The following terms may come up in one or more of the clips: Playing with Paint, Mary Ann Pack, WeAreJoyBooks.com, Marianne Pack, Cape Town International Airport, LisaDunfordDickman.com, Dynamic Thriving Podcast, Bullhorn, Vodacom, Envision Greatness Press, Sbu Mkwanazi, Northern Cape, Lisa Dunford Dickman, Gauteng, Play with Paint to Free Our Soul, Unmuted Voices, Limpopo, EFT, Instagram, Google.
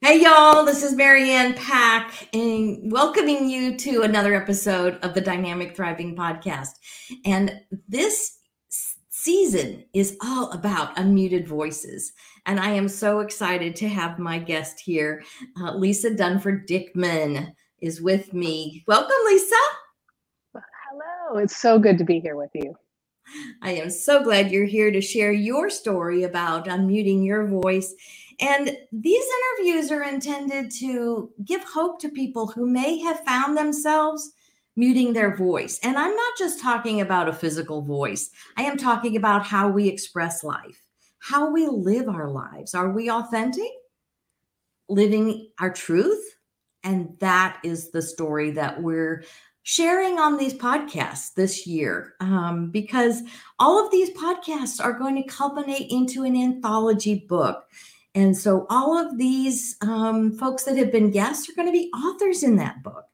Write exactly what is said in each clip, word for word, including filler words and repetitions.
Hey y'all, this is Marianne Pack and welcoming you to another episode of the Dynamic Thriving Podcast. And this season is all about unmuted voices. And I am so excited to have my guest here. Uh, Lisa Dunford Dickman is with me. Welcome, Lisa. Hello, it's so good to be here with you. I am so glad you're here to share your story about unmuting your voice. And these interviews are intended to give hope to people who may have found themselves muting their voice. And I'm not just talking about a physical voice. I am talking about how we express life, how we live our lives. Are we authentic? Living our truth? And that is the story that we're sharing on these podcasts this year, um, because all of these podcasts are going to culminate into an anthology book. And so all of these um, folks that have been guests are going to be authors in that book.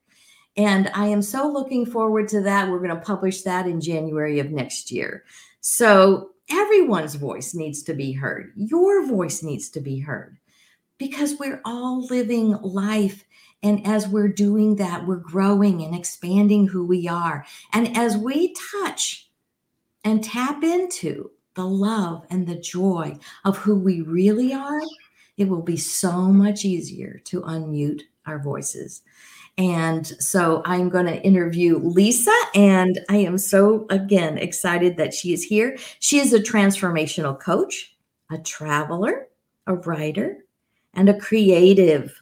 And I am so looking forward to that. We're going to publish that in January of next year. So everyone's voice needs to be heard. Your voice needs to be heard because we're all living life. And as we're doing that, we're growing and expanding who we are. And as we touch and tap into the love and the joy of who we really are, it will be so much easier to unmute our voices. And so I'm going to interview Lisa, and I am so, again, excited that she is here. She is a transformational coach, a traveler, a writer, and a creative.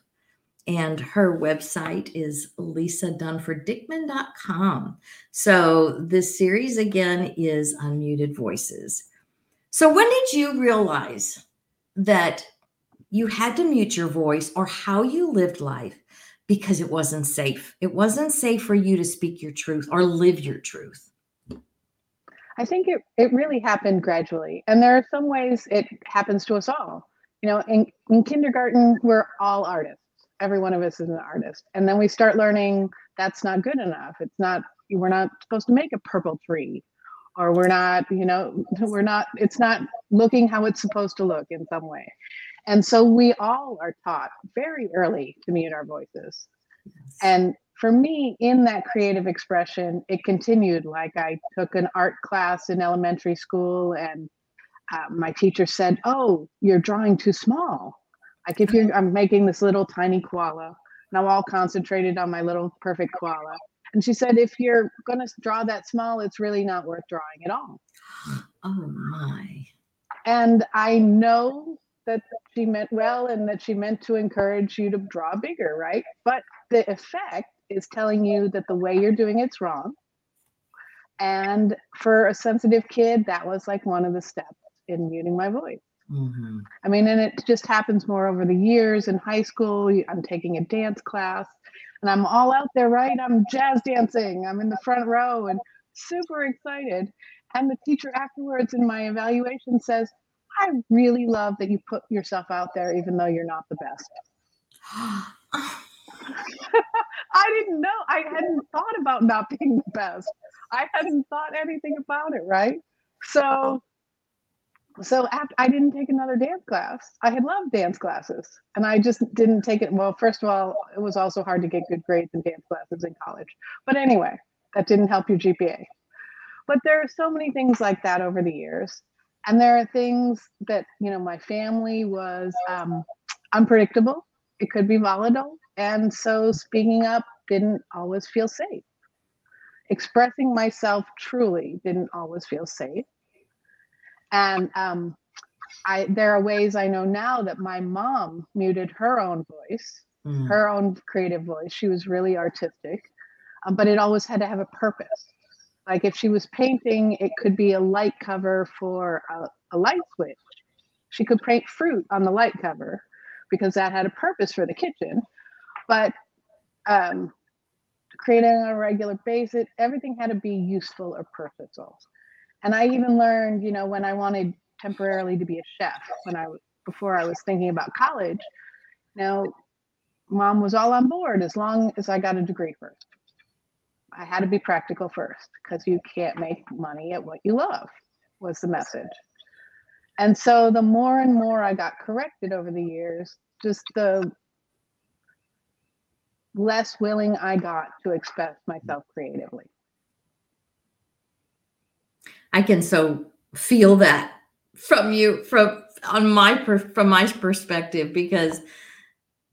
And her website is Lisa Dunford Dickman dot com. So this series, again, is Unmuted Voices. So when did you realize that you had to mute your voice or how you lived life because it wasn't safe? It wasn't safe for you to speak your truth or live your truth. I think it, it really happened gradually. And there are some ways it happens to us all. You know, in, in kindergarten, we're all artists. Every one of us is an artist. And then we start learning that's not good enough. It's not, we're not supposed to make a purple tree, or we're not, you know, we're not, it's not looking how it's supposed to look in some way. And so we all are taught very early to mute our voices. Yes. And for me, in that creative expression, it continued. Like I took an art class in elementary school and uh, my teacher said, "Oh, you're drawing too small." Like if you're, I'm making this little tiny koala, and I'm all concentrated on my little perfect koala. And she said, if you're going to draw that small, it's really not worth drawing at all. Oh my. And I know that she meant well, and that she meant to encourage you to draw bigger, right? But the effect is telling you that the way you're doing it's wrong. And for a sensitive kid, that was like one of the steps in muting my voice. Mm-hmm. I mean, and it just happens more over the years. In high school, I'm taking a dance class, and I'm all out there, right? I'm jazz dancing. I'm in the front row and super excited. And the teacher afterwards in my evaluation says, "I really love that you put yourself out there, even though you're not the best." I didn't know. I hadn't thought about not being the best. I hadn't thought anything about it, right? So... So after, I didn't take another dance class. I had loved dance classes, and I just didn't take it. Well, first of all, it was also hard to get good grades in dance classes in college. But anyway, that didn't help your G P A. But there are so many things like that over the years. And there are things that, you know, my family was um, unpredictable. It could be volatile. And so speaking up didn't always feel safe. Expressing myself truly didn't always feel safe. And um, I, there are ways I know now that my mom muted her own voice, mm. her own creative voice. She was really artistic, um, but it always had to have a purpose. Like if she was painting, it could be a light cover for a, a light switch. She could paint fruit on the light cover because that had a purpose for the kitchen. But um, creating on a regular basis, everything had to be useful or purposeful. And I even learned, you know, when I wanted temporarily to be a chef, when I was, before I was thinking about college, you know, mom was all on board as long as I got a degree first. I had to be practical first because you can't make money at what you love was the message. And so the more and more I got corrected over the years, just the less willing I got to express myself creatively. I can so feel that from you, from on my per, from my perspective, because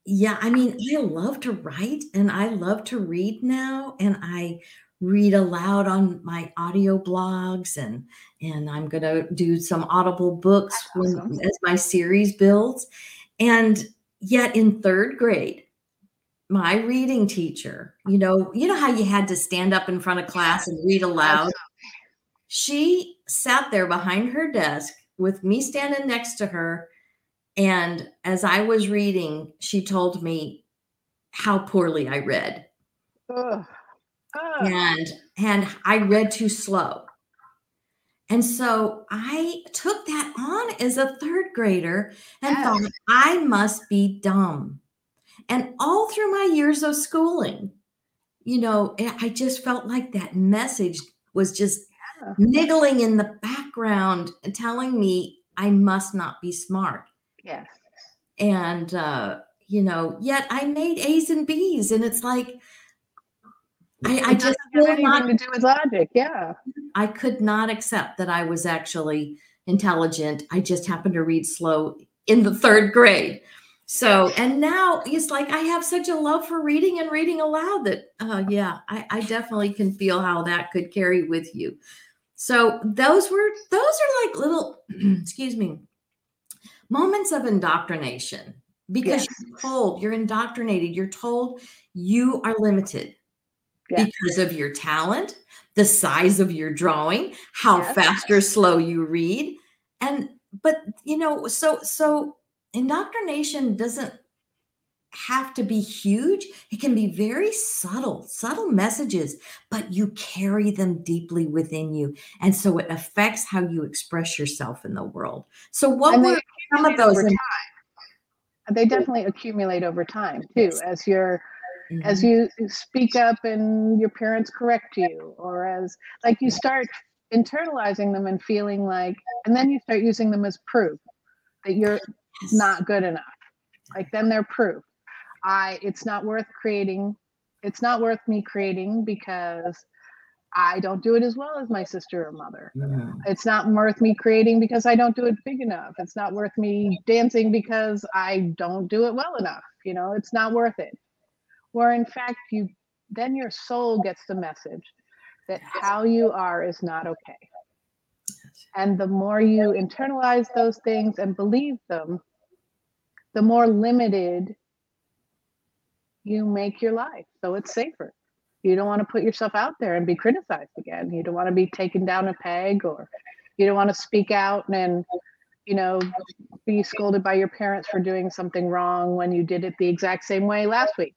yeah, I mean, I love to write and I love to read now, and I read aloud on my audio blogs, and and I'm going to do some Audible books awesome. when, as my series builds. And yet in third grade, my reading teacher, you know, you know how you had to stand up in front of class and read aloud? She sat there behind her desk with me standing next to her. And as I was reading, she told me how poorly I read. Ugh. Ugh. And, and I read too slow. And so I took that on as a third grader and yes. thought I must be dumb. And all through my years of schooling, you know, I just felt like that message was just yeah. niggling in the background and telling me I must not be smart. Yes. And, uh, you know, yet I made A's and B's, and it's like, I, I just could not to do with logic. Yeah. I could not accept that I was actually intelligent. I just happened to read slow in the third grade. So, and now it's like, I have such a love for reading and reading aloud that, uh, yeah, I, I definitely can feel how that could carry with you. So those were, those are like little, excuse me, moments of indoctrination, because yes. you're told, you're indoctrinated, you're told you are limited. Yes. Because of your talent, the size of your drawing, how yes. fast or slow you read. And, but, you know, so, so indoctrination doesn't have to be huge. It can be very subtle, subtle messages, but you carry them deeply within you. And so it affects how you express yourself in the world. So what were some of those? In- they definitely accumulate over time too, as you're, Mm-hmm. as you speak up and your parents correct you, or as like you start internalizing them and feeling like, and then you start using them as proof that you're not good enough. Like then they're proof. I, it's not worth creating. It's not worth me creating because I don't do it as well as my sister or mother. Yeah. It's not worth me creating because I don't do it big enough. It's not worth me dancing because I don't do it well enough. You know, it's not worth it. Where in fact, you then your soul gets the message that how you are is not okay. And the more you internalize those things and believe them, the more limited you make your life. So it's safer. You don't want to put yourself out there and be criticized again. You don't want to be taken down a peg, or you don't want to speak out and, you know, be scolded by your parents for doing something wrong when you did it the exact same way last week.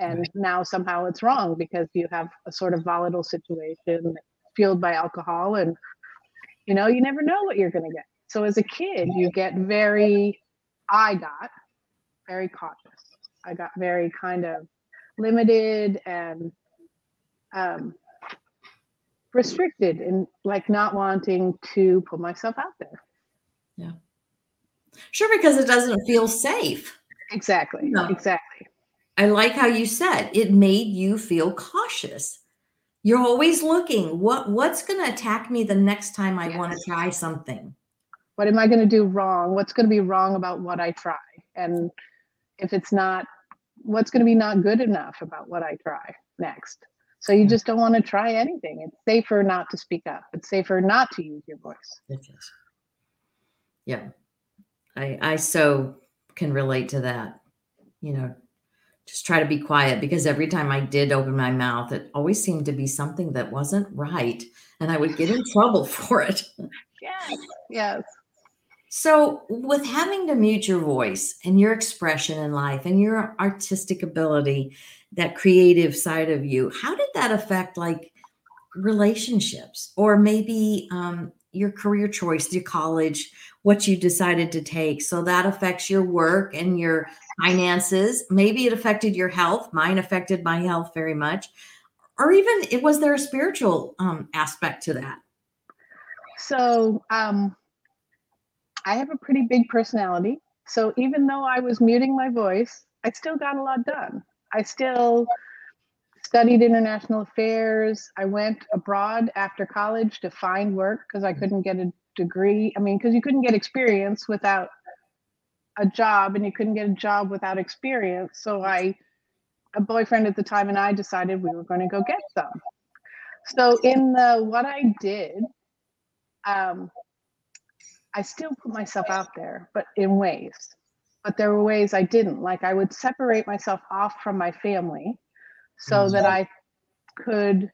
And now somehow it's wrong because you have a sort of volatile situation fueled by alcohol, and, you know, you never know what you're going to get. So as a kid, you get very, I got very cautious. I got very kind of limited and um, restricted and like not wanting to put myself out there. Yeah. Sure, because it doesn't feel safe. Exactly. No. Exactly. I like how you said it made you feel cautious. You're always looking, what, what's going to attack me the next time I yes. want to try something? What am I going to do wrong? What's going to be wrong about what I try? And if it's not, what's going to be not good enough about what I try next? So you just don't want to try anything. It's safer not to speak up. It's safer not to use your voice. Okay. Yeah. I, I so can relate to that, you know. Just try to be quiet, because every time I did open my mouth, it always seemed to be something that wasn't right, and I would get in trouble for it. Yes, yes. So with having to mute your voice and your expression in life and your artistic ability, that creative side of you, how did that affect like relationships, or maybe um, your career choice, your college, what you decided to take? So that affects your work and your finances. Maybe it affected your health. Mine affected my health very much. Or even, it was there a spiritual um, aspect to that? So um, I have a pretty big personality. So even though I was muting my voice, I still got a lot done. I still studied international affairs. I went abroad after college to find work because I couldn't get a degree. I mean, because you couldn't get experience without a job, and you couldn't get a job without experience. So I, a boyfriend at the time, and I decided we were going to go get some. So in the what I did, um, I still put myself out there, but in ways. But there were ways I didn't. Like, I would separate myself off from my family so that I could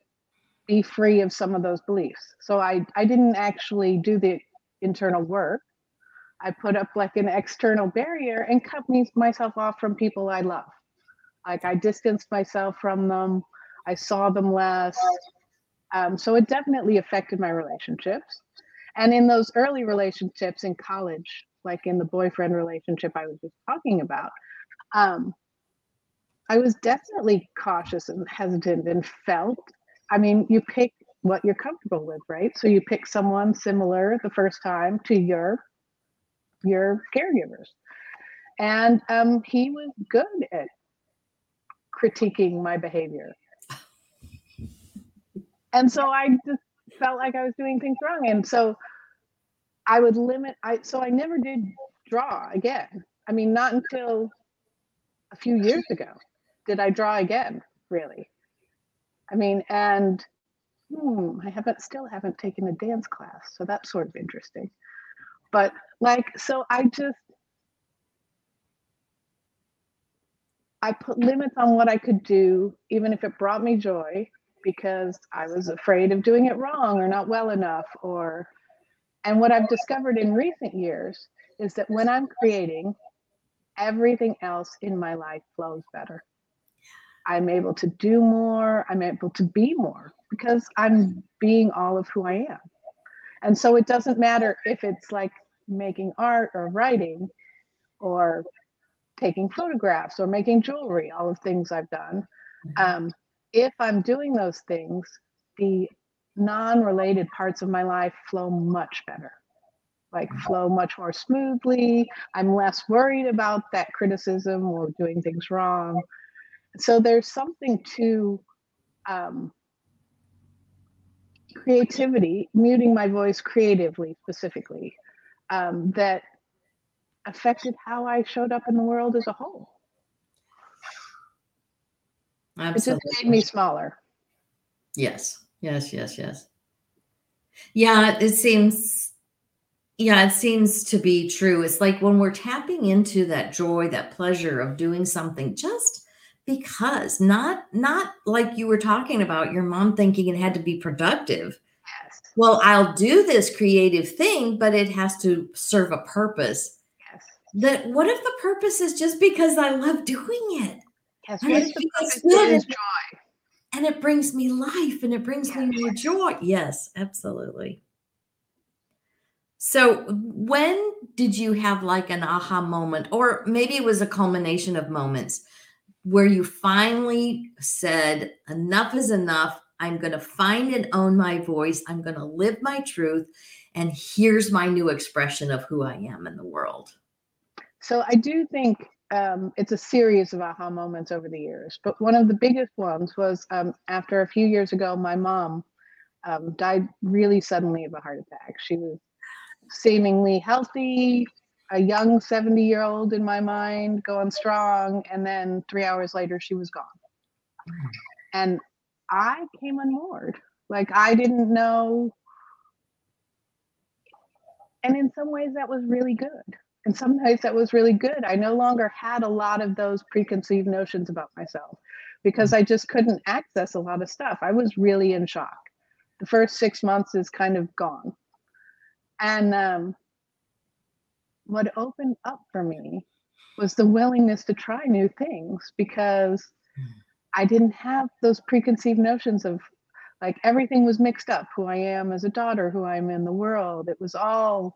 be free of some of those beliefs. So I, I didn't actually do the internal work. I put up like an external barrier and cut me, myself off from people I love. Like, I distanced myself from them. I saw them less. Um, so it definitely affected my relationships. And in those early relationships in college, like in the boyfriend relationship I was just talking about, um, I was definitely cautious and hesitant and felt, I mean, you pick what you're comfortable with, right? So you pick someone similar the first time to your, your caregivers. And um, he was good at critiquing my behavior. And so I just felt like I was doing things wrong. And so I would limit, I so I never did draw again. I mean, not until a few years ago did I draw again, really. I mean, and hmm, I haven't, still haven't taken a dance class. So that's sort of interesting. But like, so I just, I put limits on what I could do, even if it brought me joy, because I was afraid of doing it wrong or not well enough. Or, and what I've discovered in recent years is that when I'm creating, everything else in my life flows better. I'm able to do more. I'm able to be more because I'm being all of who I am. And so it doesn't matter if it's like making art or writing or taking photographs or making jewelry, all of things I've done. Um, If I'm doing those things, the non-related parts of my life flow much better, like flow much more smoothly. I'm less worried about that criticism or doing things wrong. So there's something to um, creativity, muting my voice creatively specifically, um, that affected how I showed up in the world as a whole. Absolutely. It just made me smaller. Yes, yes, yes, yes. Yeah, it seems, yeah, it seems to be true. It's like when we're tapping into that joy, that pleasure of doing something just because, not, not like you were talking about your mom thinking it had to be productive. Yes. Well, I'll do this creative thing, but it has to serve a purpose. Yes. That, what if the purpose is just because I love doing it? Yes, and, it feels good. Is joy. And it brings me life, and it brings yes. me more joy. Yes, absolutely. So when did you have like an aha moment, or maybe it was a culmination of moments where you finally said, enough is enough. I'm going to find and own my voice. I'm going to live my truth. And here's my new expression of who I am in the world. So I do think Um, it's a series of aha moments over the years, but one of the biggest ones was um, after a few years ago, my mom um, died really suddenly of a heart attack. She was seemingly healthy, a young seventy-year-old in my mind, going strong, and then three hours later, she was gone. And I came unmoored. Like, I didn't know. And in some ways, that was really good. And sometimes that was really good. I no longer had a lot of those preconceived notions about myself because I just couldn't access a lot of stuff. I was really in shock. The first six months is kind of gone. And um, what opened up for me was the willingness to try new things because I didn't have those preconceived notions of, like, everything was mixed up. Who I am as a daughter, who I am in the world. It was all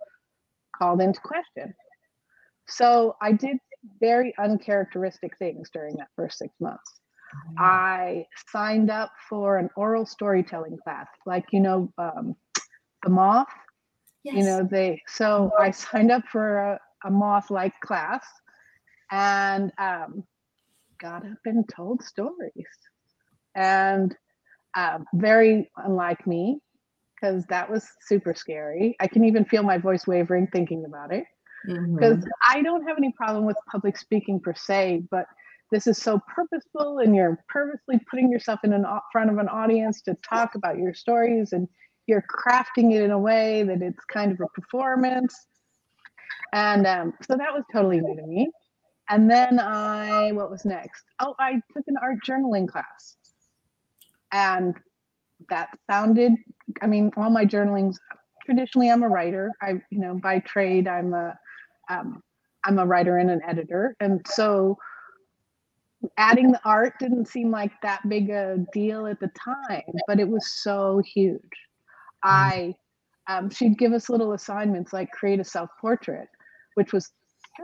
called into question. So I did very uncharacteristic things during that first six months. Mm-hmm. I signed up for an oral storytelling class, like, you know, um, the Moth. Yes. You know, they, so I signed up for a, a moth-like class and um, got up and told stories. And uh, very unlike me, because that was super scary. I can even feel my voice wavering thinking about it, because mm-hmm. I don't have any problem with public speaking per se, but this is so purposeful, and you're purposely putting yourself in an, front of an audience to talk about your stories, and you're crafting it in a way that it's kind of a performance. And um, so that was totally new to me. And then I, what was next? Oh, I took an art journaling class. And that sounded, I mean, all my journalings, traditionally I'm a writer. I, you know, by trade, I'm a, um, I'm a writer and an editor. And so adding the art didn't seem like that big a deal at the time, but it was so huge. I, um, she'd give us little assignments like create a self-portrait, which was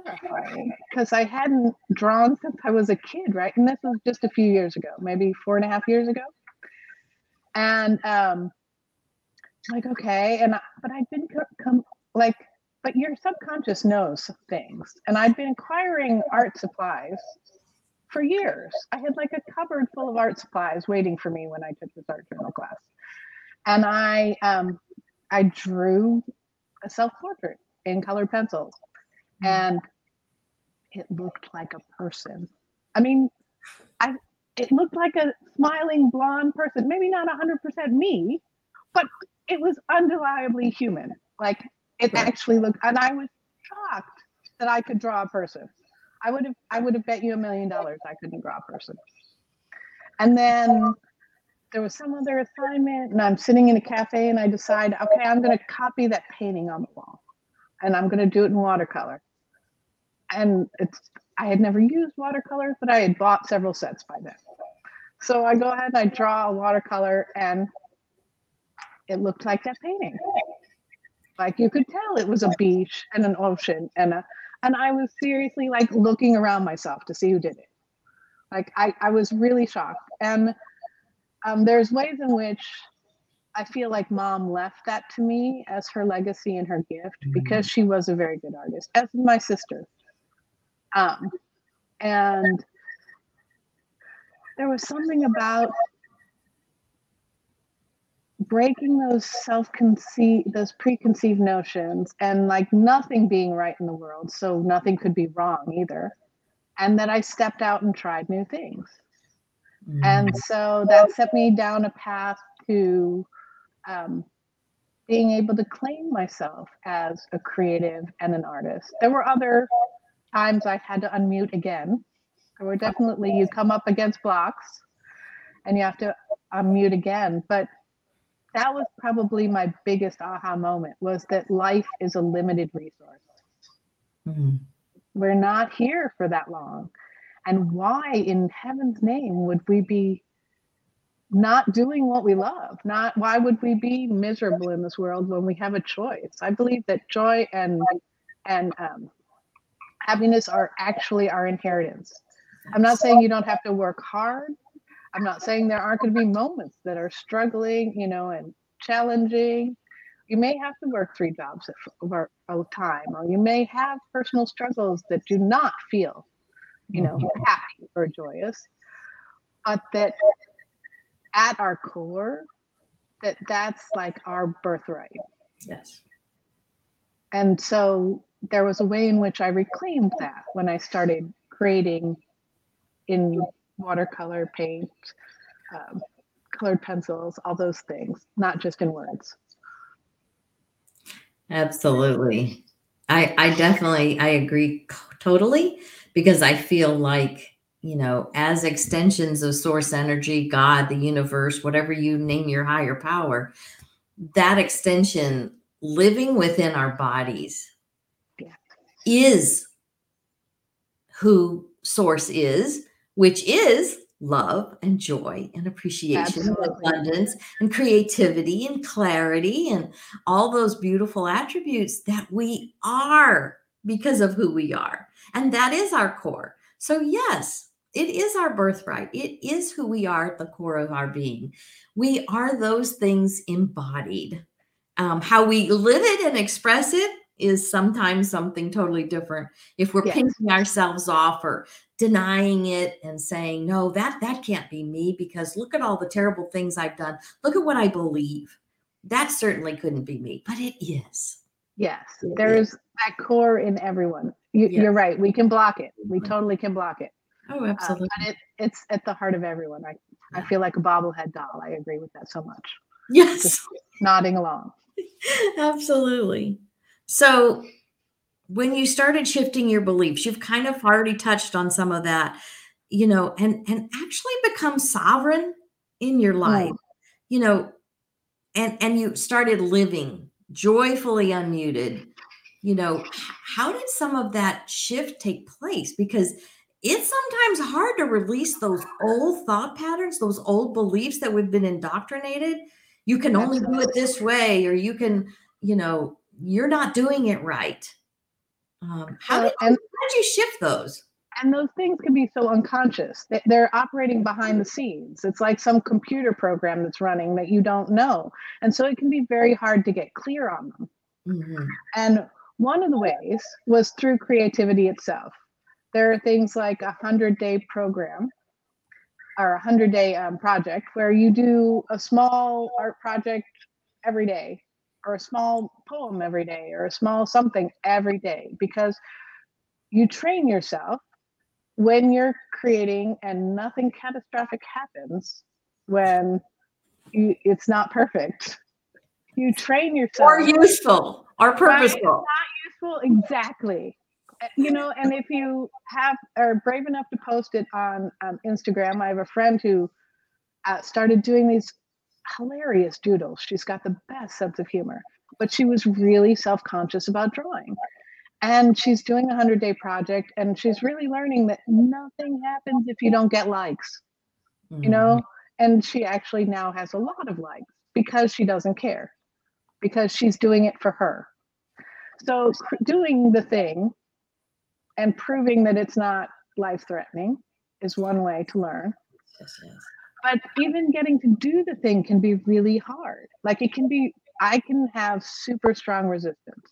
terrifying because I hadn't drawn since I was a kid, right? And this was just a few years ago, maybe four and a half years ago. And um, like, okay, and I, but I'd been co- com- like, but your subconscious knows things, and I'd been acquiring art supplies for years. I had like a cupboard full of art supplies waiting for me when I took this art journal class. And I, um, I drew a self-portrait in colored pencils, and it looked like a person. I mean, I it looked like a smiling blonde person, maybe not one hundred percent me, but it was undeniably human. Like it actually looked, and I was shocked that I could draw a person. I would have, I would have bet you a million dollars I couldn't draw a person. And then there was some other assignment, and I'm sitting in a cafe, and I decide, okay, I'm going to copy that painting on the wall, and I'm going to do it in watercolor. And it's, I had never used watercolor, but I had bought several sets by then. So I go ahead and I draw a watercolor, and it looked like that painting. Like you could tell it was a beach and an ocean, and a, and I was seriously like looking around myself to see who did it. Like I, I was really shocked. And Um, there's ways in which I feel like mom left that to me as her legacy and her gift, because she was a very good artist, as my sister. Um, and there was something about breaking those self-conceit, those preconceived notions, and like nothing being right in the world, so nothing could be wrong either. And that I stepped out and tried new things. And so that set me down a path to um, being able to claim myself as a creative and an artist. There were other times I had to unmute again. There were definitely, you come up against blocks and you have to unmute again. But that was probably my biggest aha moment, was that life is a limited resource. Mm-hmm. We're not here for that long. And why in heaven's name would we be not doing what we love? Not why would we be miserable in this world when we have a choice? I believe that joy and and um, happiness are actually our inheritance. I'm not saying you don't have to work hard. I'm not saying there aren't going to be moments that are struggling, you know, and challenging. You may have to work three jobs at a time, or you may have personal struggles that do not feel, you know, happy or joyous, but that at our core, that that's like our birthright. Yes. And so there was a way in which I reclaimed that when I started creating in watercolor, paint, um, colored pencils, all those things, not just in words. Absolutely. I, I definitely, I agree totally. Because I feel like, you know, as extensions of source energy, God, the universe, whatever you name your higher power, that extension living within our bodies yeah. is who source is, which is love and joy and appreciation Absolutely. And abundance and creativity and clarity and all those beautiful attributes that we are because of who we are. And that is our core. So yes, it is our birthright. It is who we are at the core of our being. We are those things embodied. Um, how we live it and express it is sometimes something totally different. If we're yes. pinching ourselves off or denying it and saying, no, that, that can't be me because look at all the terrible things I've done. Look at what I believe. That certainly couldn't be me, but it is. Yes, it there is. is that core in everyone. You, yes. You're right. We can block it. We totally can block it. Oh, absolutely. Um, but it, it's at the heart of everyone. I, yeah. I feel like a bobblehead doll. I agree with that so much. Yes. Just nodding along. Absolutely. So when you started shifting your beliefs, you've kind of already touched on some of that, you know, and, and actually become sovereign in your life, mm. you know, and, and you started living joyfully unmuted, you know, how did some of that shift take place? Because it's sometimes hard to release those old thought patterns, those old beliefs that we've been indoctrinated. You can only Absolutely. do it this way, or you can, you know, you're not doing it right. Um, how, did, and, how did you shift those? And those things can be so unconscious. They're operating behind the scenes. It's like some computer program that's running that you don't know. And so it can be very hard to get clear on them. Mm-hmm. And one of the ways was through creativity itself. There are things like a hundred-day program or a hundred-day um, project where you do a small art project every day, or a small poem every day, or a small something every day, because you train yourself when you're creating and nothing catastrophic happens when you, it's not perfect. You train yourself. Or useful, or purposeful. It's not useful, exactly. You know, and if you have are brave enough to post it on um, Instagram, I have a friend who uh, started doing these hilarious doodles. She's got the best sense of humor, but she was really self-conscious about drawing. And she's doing a hundred-day project, and she's really learning that nothing happens if you don't get likes, mm-hmm. you know? And she actually now has a lot of likes because she doesn't care, because she's doing it for her. So doing the thing and proving that it's not life-threatening is one way to learn. Yes, yes. But even getting to do the thing can be really hard. Like it can be, I can have super strong resistance.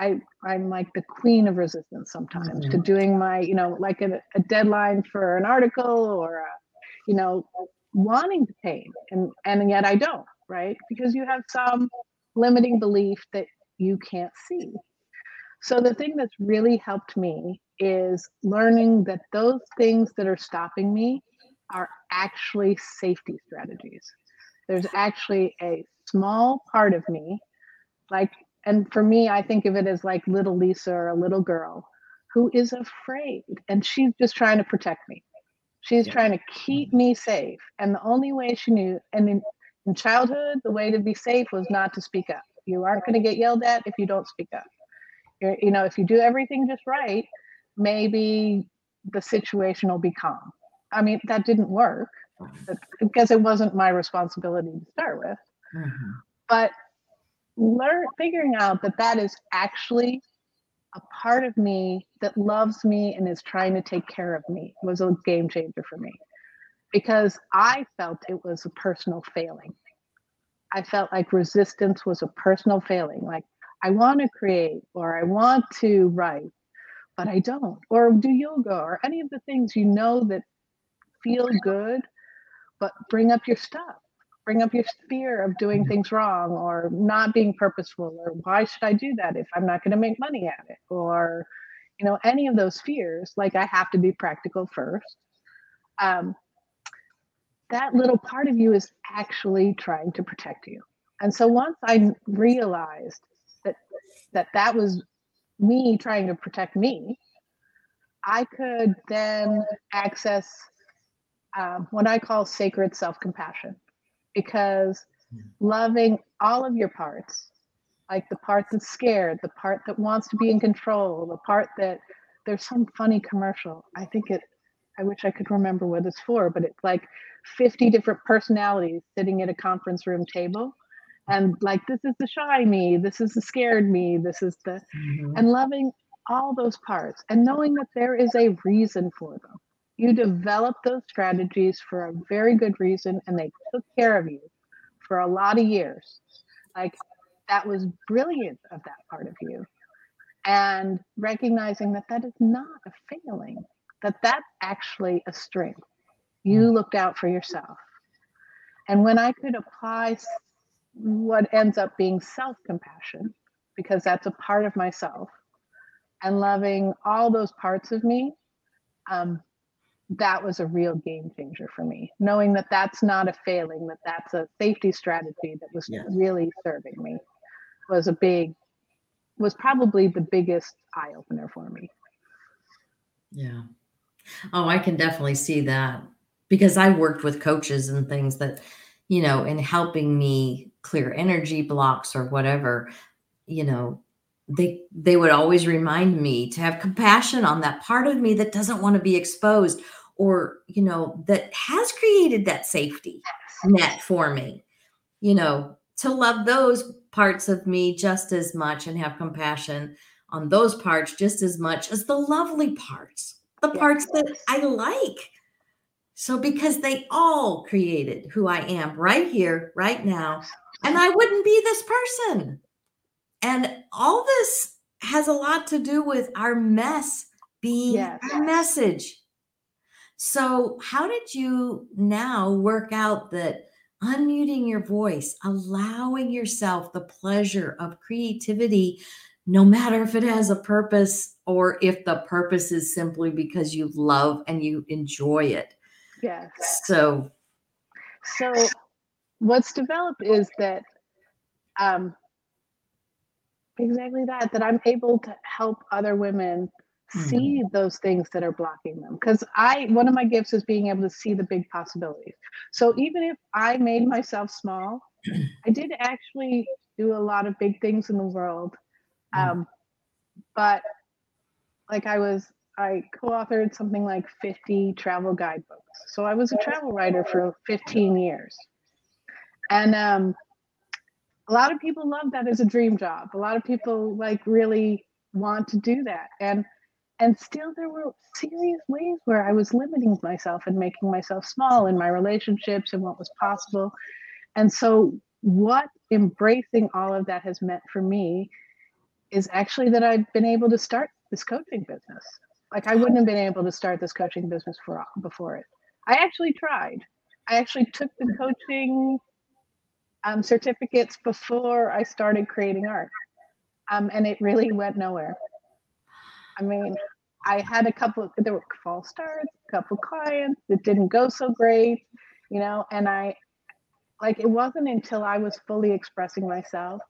I, I'm like the queen of resistance sometimes mm-hmm. to doing my, you know, like a, a deadline for an article or, a, you know, wanting to paint. And, and yet I don't, right? Because you have some limiting belief that you can't see. So the thing that's really helped me is learning that those things that are stopping me are actually safety strategies. There's actually a small part of me, like, and for me, I think of it as like little Lisa or a little girl who is afraid, and she's just trying to protect me. She's yeah. trying to keep me safe. And the only way she knew, and in, in childhood, the way to be safe was not to speak up. You aren't going to get yelled at if you don't speak up. You're, you know, if you do everything just right, maybe the situation will be calm. I mean, that didn't work because it wasn't my responsibility to start with. Mm-hmm. But learn, figuring out that that is actually a part of me that loves me and is trying to take care of me was a game changer for me, because I felt it was a personal failing. I felt like resistance was a personal failing. Like I want to create or I want to write, but I don't, or do yoga or any of the things, you know, that feel good, but bring up your stuff, bring up your fear of doing things wrong or not being purposeful, or why should I do that if I'm not going to make money at it, or, you know, any of those fears, like I have to be practical first. Um, that little part of you is actually trying to protect you. And so once I realized that that, that was me trying to protect me, I could then access Um, what I call sacred self-compassion, because loving all of your parts, like the part that's scared, the part that wants to be in control, the part that there's some funny commercial. I think it, I wish I could remember what it's for, but it's like fifty different personalities sitting at a conference room table. And like, this is the shy me, this is the scared me, this is the, mm-hmm. and loving all those parts and knowing that there is a reason for them. You developed those strategies for a very good reason, and they took care of you for a lot of years. Like that was brilliant of that part of you, and recognizing that that is not a failing, that that's actually a strength. You looked out for yourself. And when I could apply what ends up being self-compassion, because that's a part of myself, and loving all those parts of me, um, that was a real game changer for me, knowing that that's not a failing, that that's a safety strategy that was yes. really serving me, was a big, was probably the biggest eye opener for me. Yeah. Oh, I can definitely see that, because I worked with coaches and things that, you know, in helping me clear energy blocks or whatever, you know, they they would always remind me to have compassion on that part of me that doesn't want to be exposed, or, you know, that has created that safety net for me, you know, to love those parts of me just as much and have compassion on those parts just as much as the lovely parts, the parts that I like. So because they all created who I am right here, right now, and I wouldn't be this person. And all this has a lot to do with our mess being yes. our message. So how did you now work out that unmuting your voice, allowing yourself the pleasure of creativity, no matter if it has a purpose or if the purpose is simply because you love and you enjoy it? Yes. So. So what's developed is that, um, exactly that, that I'm able to help other women see mm-hmm. those things that are blocking them. Because I, one of my gifts is being able to see the big possibilities. So even if I made myself small, I did actually do a lot of big things in the world. Mm-hmm. Um, but like I was, I co-authored something like fifty travel guidebooks. So I was a travel writer for fifteen years. And, um, a lot of people love that as a dream job. A lot of people like really want to do that. And and still there were serious ways where I was limiting myself and making myself small in my relationships and what was possible. And so what embracing all of that has meant for me is actually that I've been able to start this coaching business. Like I wouldn't have been able to start this coaching business for, before it. I actually tried. I actually took the coaching Um, certificates before I started creating art. Um, and it really went nowhere. I mean, I had a couple, there were false starts, a couple clients that didn't go so great, you know, and I, like, it wasn't until I was fully expressing myself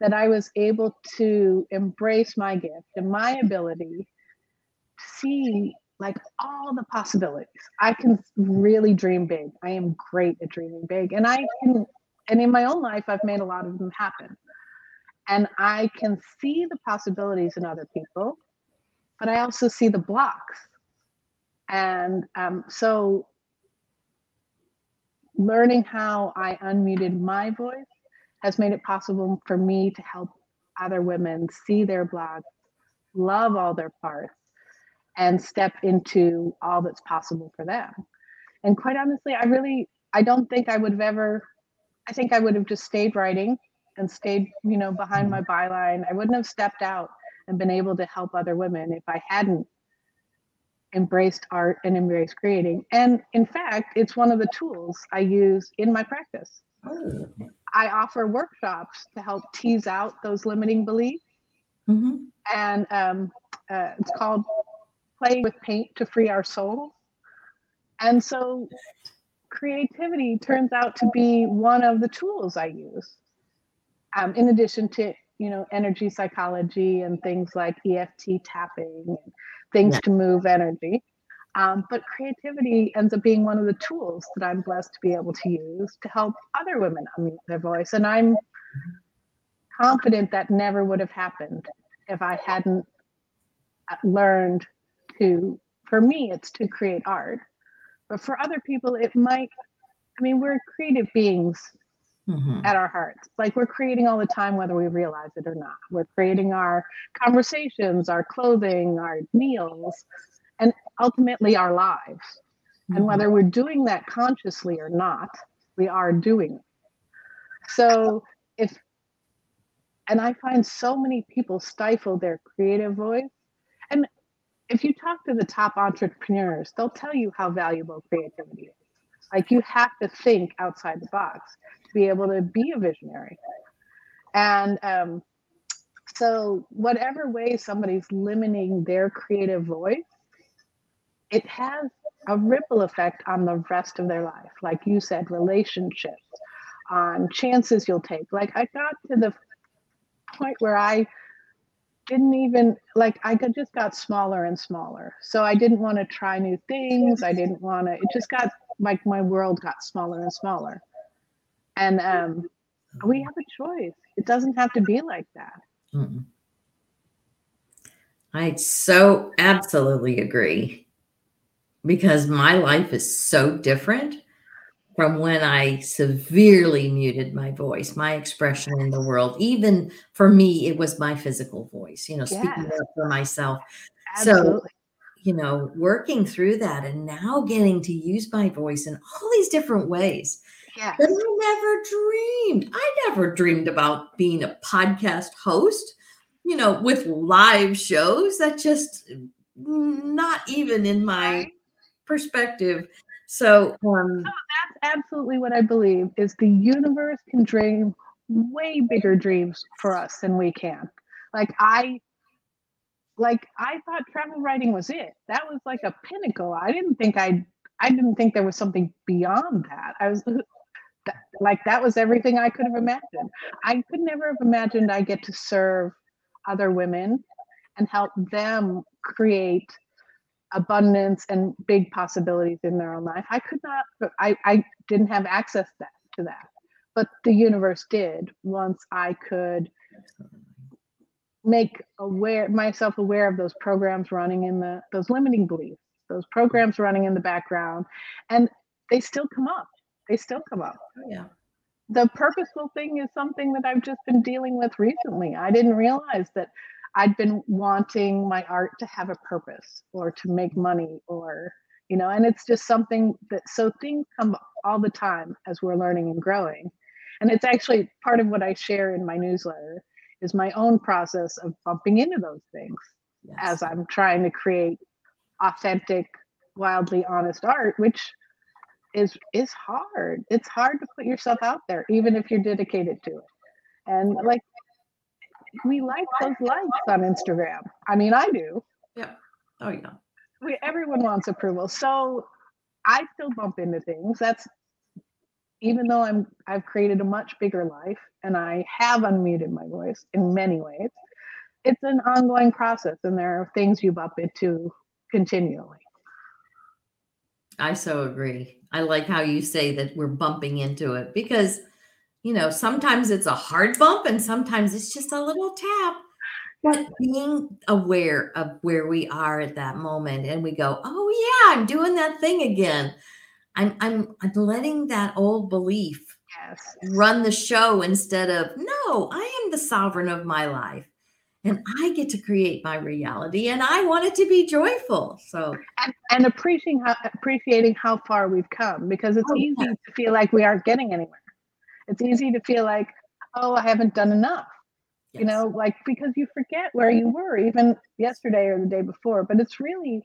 that I was able to embrace my gift and my ability to see like all the possibilities. I can really dream big. I am great at dreaming big, and I can And in my own life, I've made a lot of them happen. And I can see the possibilities in other people, but I also see the blocks. And um, so learning how I unmuted my voice has made it possible for me to help other women see their blocks, love all their parts, and step into all that's possible for them. And quite honestly, I really, I don't think I would have ever... I think I would have just stayed writing and stayed, you know, behind my byline. I wouldn't have stepped out and been able to help other women if I hadn't embraced art and embraced creating. And in fact, it's one of the tools I use in my practice. Oh. I offer workshops to help tease out those limiting beliefs. Mm-hmm. And um, uh, it's called Play with Paint to Free Our Soul. And so... creativity turns out to be one of the tools I use, um, in addition to, you know, energy psychology and things like E F T tapping, and things yeah. to move energy. Um, but creativity ends up being one of the tools that I'm blessed to be able to use to help other women unmute their voice. And I'm confident that never would have happened if I hadn't learned to, for me, it's to create art. But for other people, it might, I mean, we're creative beings mm-hmm. at our hearts. Like we're creating all the time, whether we realize it or not. We're creating our conversations, our clothing, our meals, and ultimately our lives. Mm-hmm. And whether we're doing that consciously or not, we are doing it. So if And I find so many people stifle their creative voice. And if you talk to the top entrepreneurs, they'll tell you how valuable creativity is. Like, you have to think outside the box to be able to be a visionary. And um, so whatever way somebody's limiting their creative voice, it has a ripple effect on the rest of their life. Like you said, relationships, on chances you'll take. Like, I got to the point where I didn't even, like, I could, just got smaller and smaller. So I didn't want to try new things. I didn't want to, it just got, like, my world got smaller and smaller. And um, we have a choice. It doesn't have to be like that. Mm-hmm. I so absolutely agree, because my life is so different from when I severely muted my voice, my expression in the world. Even for me, it was my physical voice, you know, yes. speaking up for myself. Absolutely. So, you know, working through that and now getting to use my voice in all these different ways. Yes. But I never dreamed, I never dreamed about being a podcast host, you know, with live shows. That just not even in my perspective. So, um, so that's absolutely what I believe, is the universe can dream way bigger dreams for us than we can. Like I, like I thought travel writing was it. That was like a pinnacle. I didn't think I, I didn't think there was something beyond that. I was like, that was everything I could have imagined. I could never have imagined I get to serve other women and help them create abundance and big possibilities in their own life. I could not, I, I didn't have access that, to that, but the universe did once I could make aware myself aware of those programs running in the, those limiting beliefs, those programs running in the background, and they still come up. They still come up. Yeah. The purposeful thing is something that I've just been dealing with recently. I didn't realize that I'd been wanting my art to have a purpose or to make money, or, you know, and it's just something that, so things come all the time as we're learning and growing. And it's actually part of what I share in my newsletter is my own process of bumping into those things yes. as I'm trying to create authentic, wildly honest art, which is, is hard. It's hard to put yourself out there, even if you're dedicated to it. And like, we like those likes on Instagram. I mean, I do. Yeah. Oh, yeah. We, everyone wants approval. So I still bump into things. That's, even though I'm, I've created a much bigger life and I have unmuted my voice in many ways, it's an ongoing process, and there are things you bump into continually. I so agree. I like how you say that we're bumping into it, because you know, sometimes it's a hard bump and sometimes it's just a little tap. But being aware of where we are at that moment, and we go, oh yeah, I'm doing that thing again. I'm I'm, I'm letting that old belief yes. run the show, instead of, no, I am the sovereign of my life and I get to create my reality, and I want it to be joyful. So and, and appreciating how appreciating how far we've come, because it's oh, easy yeah. to feel like we aren't getting anywhere. It's easy to feel like, oh, I haven't done enough, yes. you know, like, because you forget where you were even yesterday or the day before. But it's really,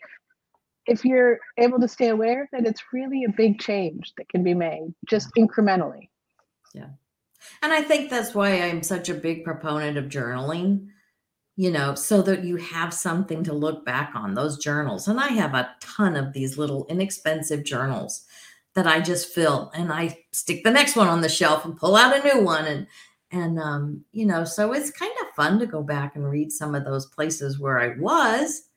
if you're able to stay aware of it, it's really a big change that can be made just incrementally. Yeah. And I think that's why I'm such a big proponent of journaling, you know, so that you have something to look back on, those journals. And I have a ton of these little inexpensive journals that I just fill, and I stick the next one on the shelf and pull out a new one. And, and, um, you know, so it's kind of fun to go back and read some of those places where I was,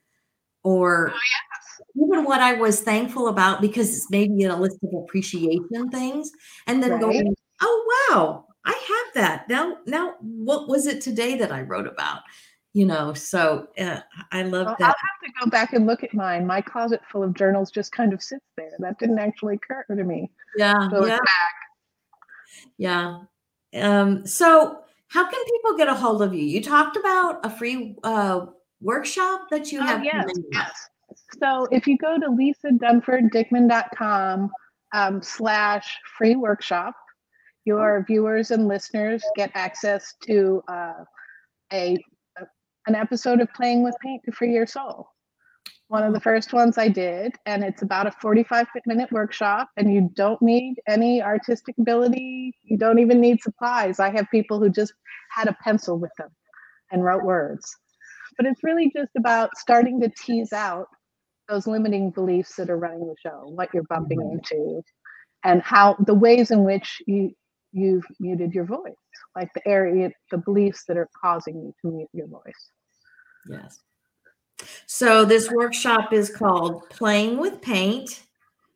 or oh, yes. even what I was thankful about, because it's maybe a list of appreciation things, and then right. going, oh, wow, I have that. Now, now what was it today that I wrote about? You know, so uh, I love well, that. I'll have to go back and look at mine. My closet full of journals just kind of sits there. That didn't actually occur to me. Yeah. So yeah. Back. yeah. Um, so how can people get a hold of you? You talked about a free uh, workshop that you oh, have. Yes, yes. So if you go to Lisa Dunford Dickman dot com um, slash free workshop, Your viewers and listeners get access to uh, a an episode of Playing with Paint to Free Your Soul. One of the first ones I did, and it's about a forty-five minute workshop, and you don't need any artistic ability. You don't even need supplies. I have people who just had a pencil with them and wrote words. But it's really just about starting to tease out those limiting beliefs that are running the show, what you're bumping into, and how the ways in which you, you've muted your voice, like the area, the beliefs that are causing you to mute your voice. Yes. So this workshop is called Playing with Paint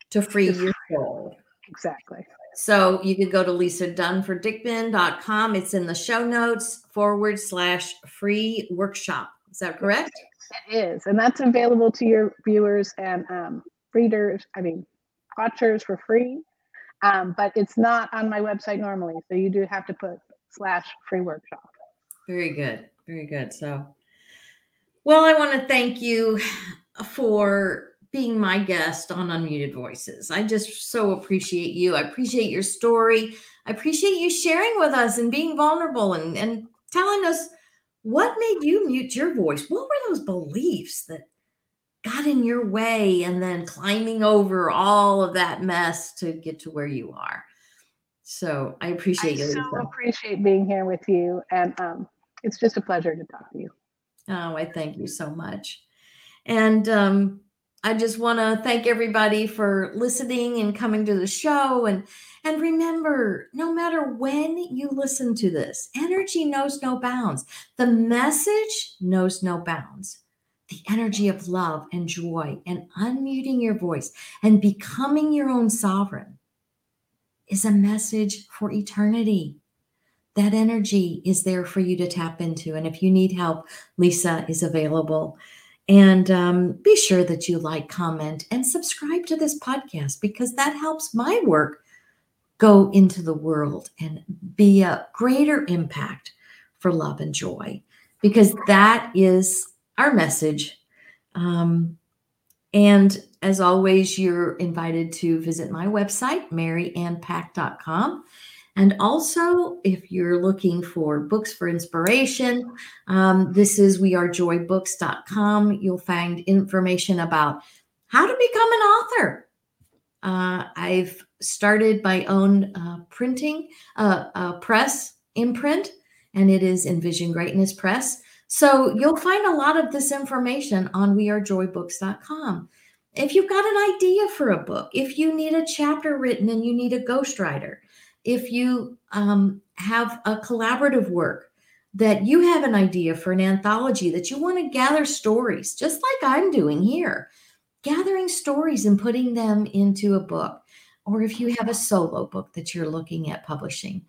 to Free Your Soul. Exactly. So you can go to Lisa Dunford Dickman dot com. It's in the show notes forward slash free workshop. Is that correct? It is. And that's available to your viewers and um, readers, I mean, watchers for free. Um, but it's not on my website normally. So you do have to put slash free workshop. Very good. Very good. So. Well, I want to thank you for being my guest on Unmuted Voices. I just so appreciate you. I appreciate your story. I appreciate you sharing with us and being vulnerable and, and telling us what made you mute your voice. What were those beliefs that got in your way and then climbing over all of that mess to get to where you are? So I appreciate you. I so appreciate being here with you. And um, it's just a pleasure to talk to you. Oh, I thank you so much. And um, I just want to thank everybody for listening and coming to the show. And, and remember, no matter when you listen to this, energy knows no bounds. The message knows no bounds. The energy of love and joy and unmuting your voice and becoming your own sovereign is a message for eternity. That energy is there for you to tap into. And if you need help, Lisa is available. And um, be sure that you like, comment, and subscribe to this podcast, because that helps my work go into the world and be a greater impact for love and joy, because that is our message. Um, and as always, you're invited to visit my website, Mary Ann Pack dot com. And also, if you're looking for books for inspiration, um, this is We Are Joy Books dot com. You'll find information about how to become an author. Uh, I've started my own uh, printing uh, uh, press imprint, and it is Envision Greatness Press. So you'll find a lot of this information on We Are Joy Books dot com. If you've got an idea for a book, if you need a chapter written and you need a ghostwriter, if you um, have a collaborative work that you have an idea for an anthology that you want to gather stories, just like I'm doing here, gathering stories and putting them into a book, or if you have a solo book that you're looking at publishing,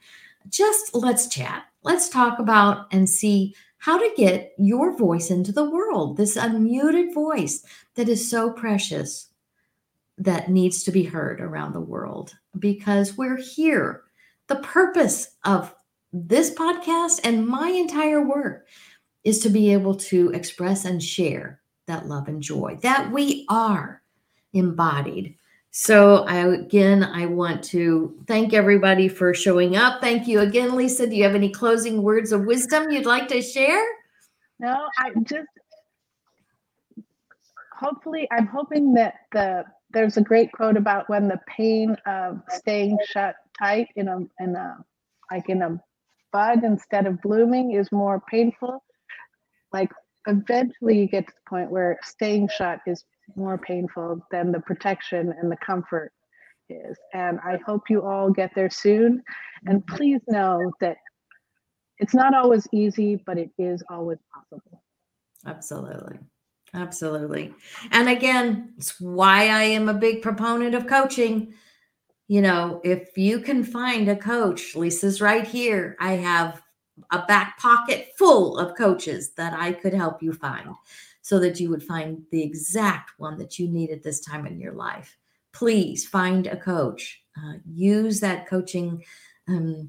just let's chat. Let's talk about and see how to get your voice into the world, this unmuted voice that is so precious that needs to be heard around the world, because we're here. The purpose of this podcast and my entire work is to be able to express and share that love and joy that we are embodied. So I, again, I want to thank everybody for showing up. Thank you again, Lisa. Do you have any closing words of wisdom you'd like to share? No, I just, hopefully, I'm hoping that the, there's a great quote about when the pain of staying shut tight in a, in a, like in a bud instead of blooming is more painful. Like eventually you get to the point where staying shut is more painful than the protection and the comfort is. And I hope you all get there soon. And please know that it's not always easy, but it is always possible. Absolutely. Absolutely. And again, it's why I am a big proponent of coaching. You know, if you can find a coach, Lisa's right here. I have a back pocket full of coaches that I could help you find so that you would find the exact one that you need at this time in your life. Please find a coach. Uh, use that coaching um,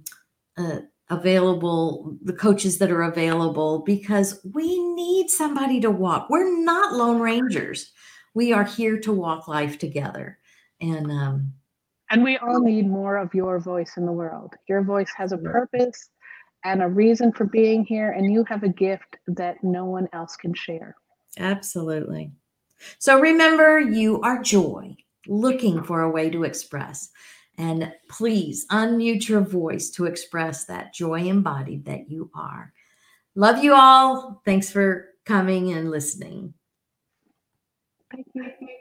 uh, available, the coaches that are available, because we need somebody to walk. We're not Lone Rangers. We are here to walk life together. And um, And we all need more of your voice in the world. Your voice has a purpose and a reason for being here, and you have a gift that no one else can share. Absolutely. So remember, you are joy, looking for a way to express. And please unmute your voice to express that joy embodied that you are. Love you all. Thanks for coming and listening. Thank you.